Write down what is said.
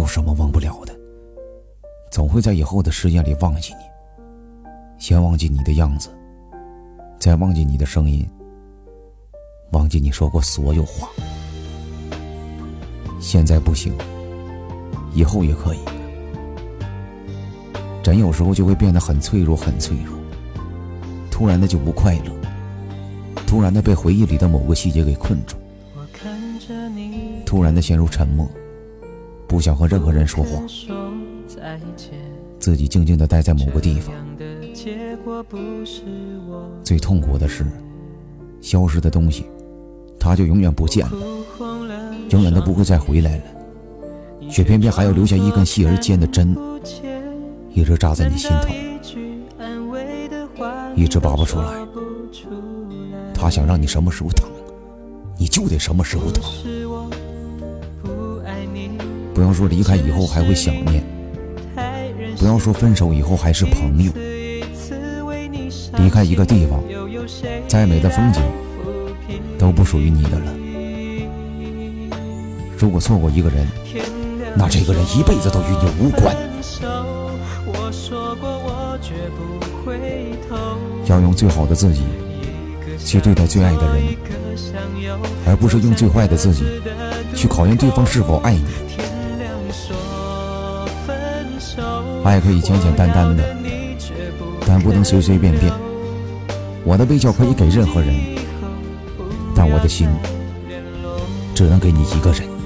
有什么忘不了的，总会在以后的试验里忘记你，先忘记你的样子，再忘记你的声音，忘记你说过所有话。现在不行，以后也可以。人有时候就会变得很脆弱，很脆弱，突然的就不快乐，突然的被回忆里的某个细节给困住，突然的陷入沉默，不想和任何人说话，自己静静的待在某个地方。最痛苦的是，消失的东西，它就永远不见了，永远都不会再回来了，却偏偏还要留下一根细而尖的针，一直扎在你心头，一直拔不出来。他想让你什么时候疼，你就得什么时候疼。不要说离开以后还会想念，不要说分手以后还是朋友。离开一个地方，再美的风景都不属于你的了。如果错过一个人，那这个人一辈子都与你无关。要用最好的自己去对待最爱的人，而不是用最坏的自己去考验对方是否爱你。爱可以简简单单的，但不能随随便便。我的微笑可以给任何人，但我的心只能给你一个人。